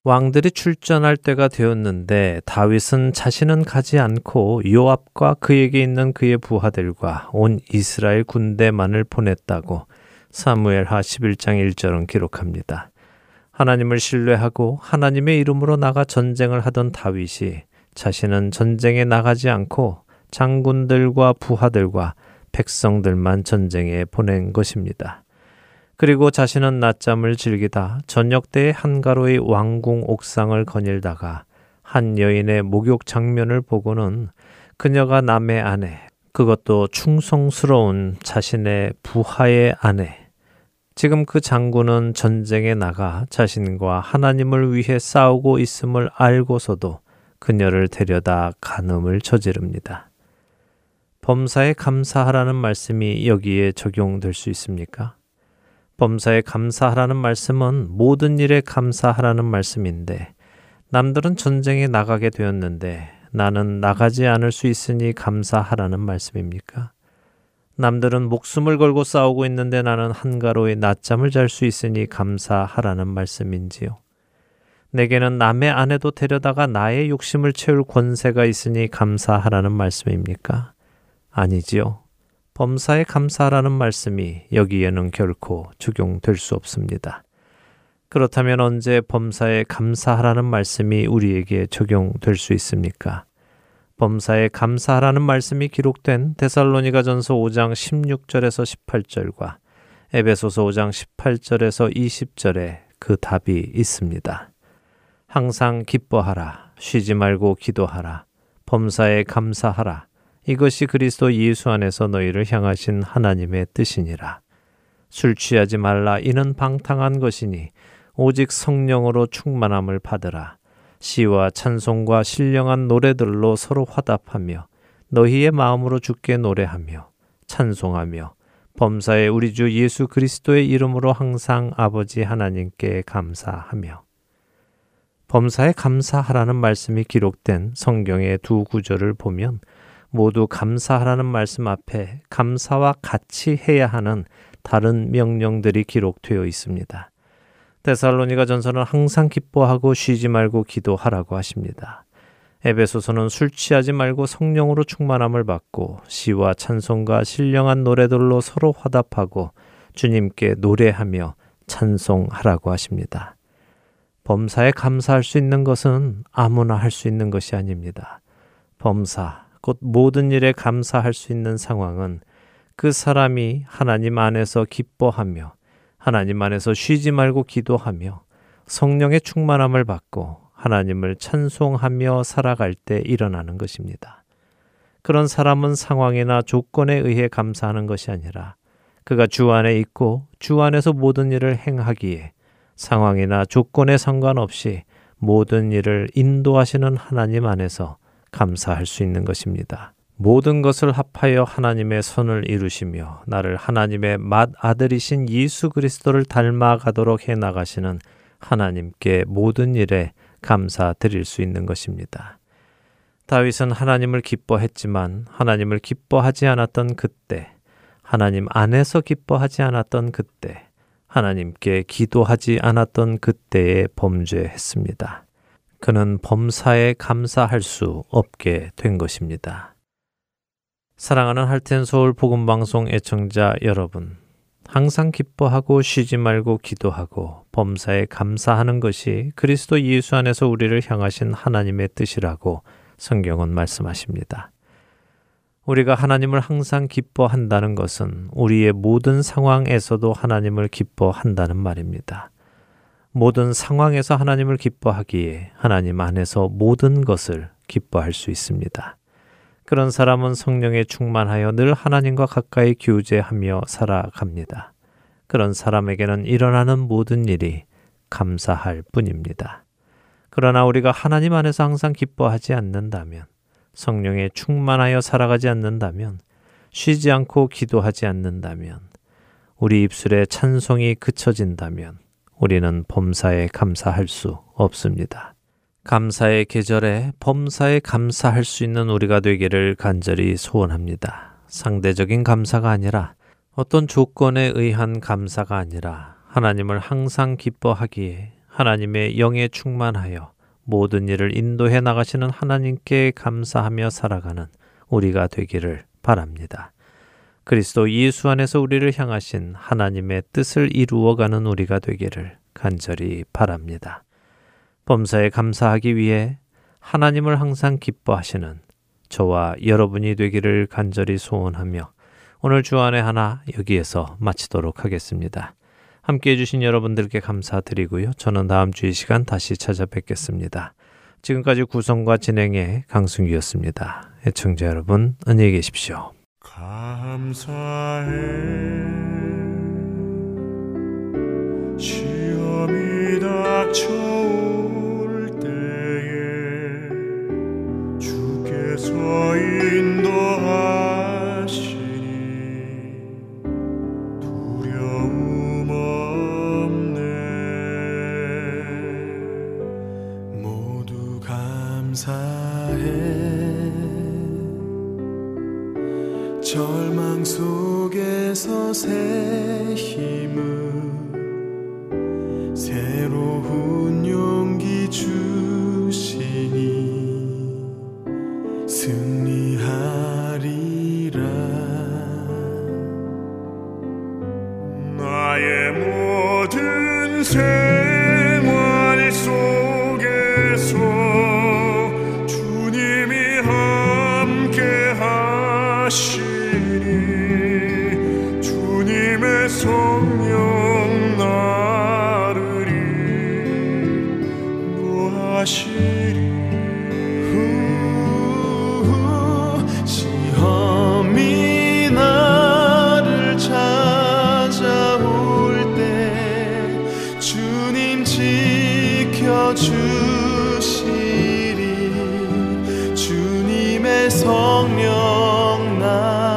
왕들이 출전할 때가 되었는데 다윗은 자신은 가지 않고 요압과 그에게 있는 그의 부하들과 온 이스라엘 군대만을 보냈다고 사무엘하 십일 장 일 절은 기록합니다. 하나님을 신뢰하고 하나님의 이름으로 나가 전쟁을 하던 다윗이 자신은 전쟁에 나가지 않고 장군들과 부하들과 백성들만 전쟁에 보낸 것입니다. 그리고 자신은 낮잠을 즐기다 저녁때에 한가로이 왕궁 옥상을 거닐다가 한 여인의 목욕 장면을 보고는 그녀가 남의 아내, 그것도 충성스러운 자신의 부하의 아내, 지금 그 장군은 전쟁에 나가 자신과 하나님을 위해 싸우고 있음을 알고서도 그녀를 데려다 간음을 저지릅니다. 범사에 감사하라는 말씀이 여기에 적용될 수 있습니까? 범사에 감사하라는 말씀은 모든 일에 감사하라는 말씀인데 남들은 전쟁에 나가게 되었는데 나는 나가지 않을 수 있으니 감사하라는 말씀입니까? 남들은 목숨을 걸고 싸우고 있는데 나는 한가로이 낮잠을 잘 수 있으니 감사하라는 말씀인지요? 내게는 남의 아내도 데려다가 나의 욕심을 채울 권세가 있으니 감사하라는 말씀입니까? 아니지요. 범사에 감사하라는 말씀이 여기에는 결코 적용될 수 없습니다. 그렇다면 언제 범사에 감사하라는 말씀이 우리에게 적용될 수 있습니까? 범사에 감사하라는 말씀이 기록된 데살로니가전서 오 장 십육 절에서 십팔 절과 에베소서 오 장 십팔 절에서 이십 절에 그 답이 있습니다. 항상 기뻐하라, 쉬지 말고 기도하라, 범사에 감사하라, 이것이 그리스도 예수 안에서 너희를 향하신 하나님의 뜻이니라. 술 취하지 말라, 이는 방탕한 것이니 오직 성령으로 충만함을 받으라. 시와 찬송과 신령한 노래들로 서로 화답하며 너희의 마음으로 주께 노래하며 찬송하며 범사에 우리 주 예수 그리스도의 이름으로 항상 아버지 하나님께 감사하며. 범사에 감사하라는 말씀이 기록된 성경의 두 구절을 보면 모두 감사하라는 말씀 앞에 감사와 같이 해야 하는 다른 명령들이 기록되어 있습니다. 데살로니가전서는 항상 기뻐하고 쉬지 말고 기도하라고 하십니다. 에베소서는 술 취하지 말고 성령으로 충만함을 받고 시와 찬송과 신령한 노래들로 서로 화답하고 주님께 노래하며 찬송하라고 하십니다. 범사에 감사할 수 있는 것은 아무나 할 수 있는 것이 아닙니다. 범사, 곧 모든 일에 감사할 수 있는 상황은 그 사람이 하나님 안에서 기뻐하며 하나님 안에서 쉬지 말고 기도하며 성령의 충만함을 받고 하나님을 찬송하며 살아갈 때 일어나는 것입니다. 그런 사람은 상황이나 조건에 의해 감사하는 것이 아니라 그가 주 안에 있고 주 안에서 모든 일을 행하기에 상황이나 조건에 상관없이 모든 일을 인도하시는 하나님 안에서 감사할 수 있는 것입니다. 모든 것을 합하여 하나님의 선을 이루시며 나를 하나님의 맏아들이신 예수 그리스도를 닮아가도록 해나가시는 하나님께 모든 일에 감사드릴 수 있는 것입니다. 다윗은 하나님을 기뻐했지만 하나님을 기뻐하지 않았던 그때, 하나님 안에서 기뻐하지 않았던 그때, 하나님께 기도하지 않았던 그때에 범죄했습니다. 그는 범사에 감사할 수 없게 된 것입니다. 사랑하는 할텐서울 복음방송 애청자 여러분, 항상 기뻐하고 쉬지 말고 기도하고 범사에 감사하는 것이 그리스도 예수 안에서 우리를 향하신 하나님의 뜻이라고 성경은 말씀하십니다. 우리가 하나님을 항상 기뻐한다는 것은 우리의 모든 상황에서도 하나님을 기뻐한다는 말입니다. 모든 상황에서 하나님을 기뻐하기에 하나님 안에서 모든 것을 기뻐할 수 있습니다. 그런 사람은 성령에 충만하여 늘 하나님과 가까이 교제하며 살아갑니다. 그런 사람에게는 일어나는 모든 일이 감사할 뿐입니다. 그러나 우리가 하나님 안에서 항상 기뻐하지 않는다면, 성령에 충만하여 살아가지 않는다면, 쉬지 않고 기도하지 않는다면, 우리 입술에 찬송이 그쳐진다면 우리는 범사에 감사할 수 없습니다. 감사의 계절에 범사에 감사할 수 있는 우리가 되기를 간절히 소원합니다. 상대적인 감사가 아니라 어떤 조건에 의한 감사가 아니라 하나님을 항상 기뻐하기에 하나님의 영에 충만하여 모든 일을 인도해 나가시는 하나님께 감사하며 살아가는 우리가 되기를 바랍니다. 그리스도 예수 안에서 우리를 향하신 하나님의 뜻을 이루어가는 우리가 되기를 간절히 바랍니다. 범사에 감사하기 위해 하나님을 항상 기뻐하시는 저와 여러분이 되기를 간절히 소원하며 오늘 주안의 하나 여기에서 마치도록 하겠습니다. 함께해 주신 여러분들께 감사드리고요. 저는 다음 주 이 시간 다시 찾아뵙겠습니다. 지금까지 구성과 진행의 강승규였습니다. 애청자 여러분 안녕히 계십시오. 감사해 시험이 닥쳐올 때에 주께서 인도하시니 감사해 절망 속에서 새 힘을 새로운 용기 주시니 승리하리라 나의 모든 생활 속에서 주님의 성령 나를 인도하시리 시험이 나를 찾아올 때 주님 지켜주시리 주님의 성령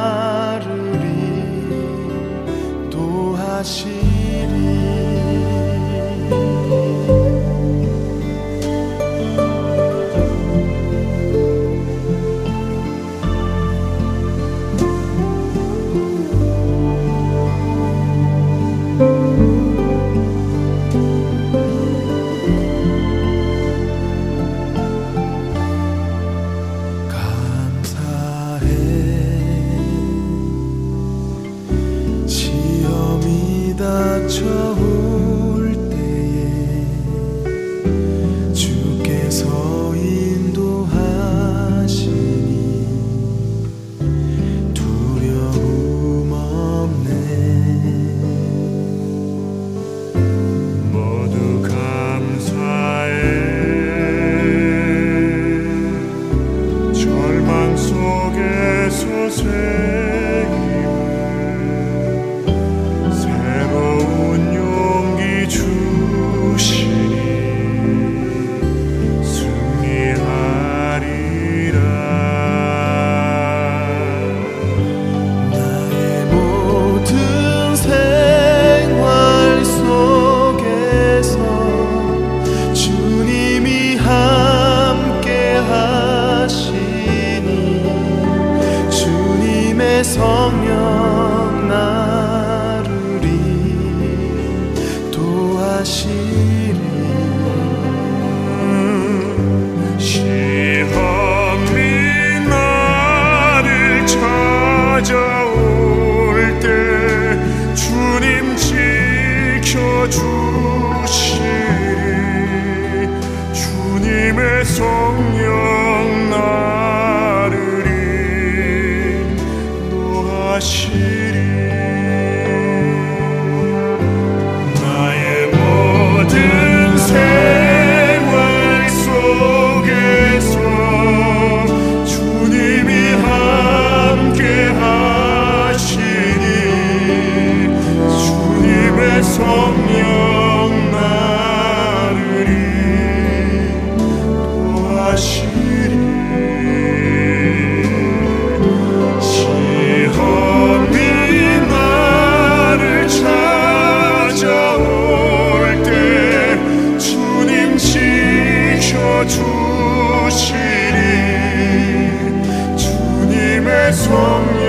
주시리 주님의 손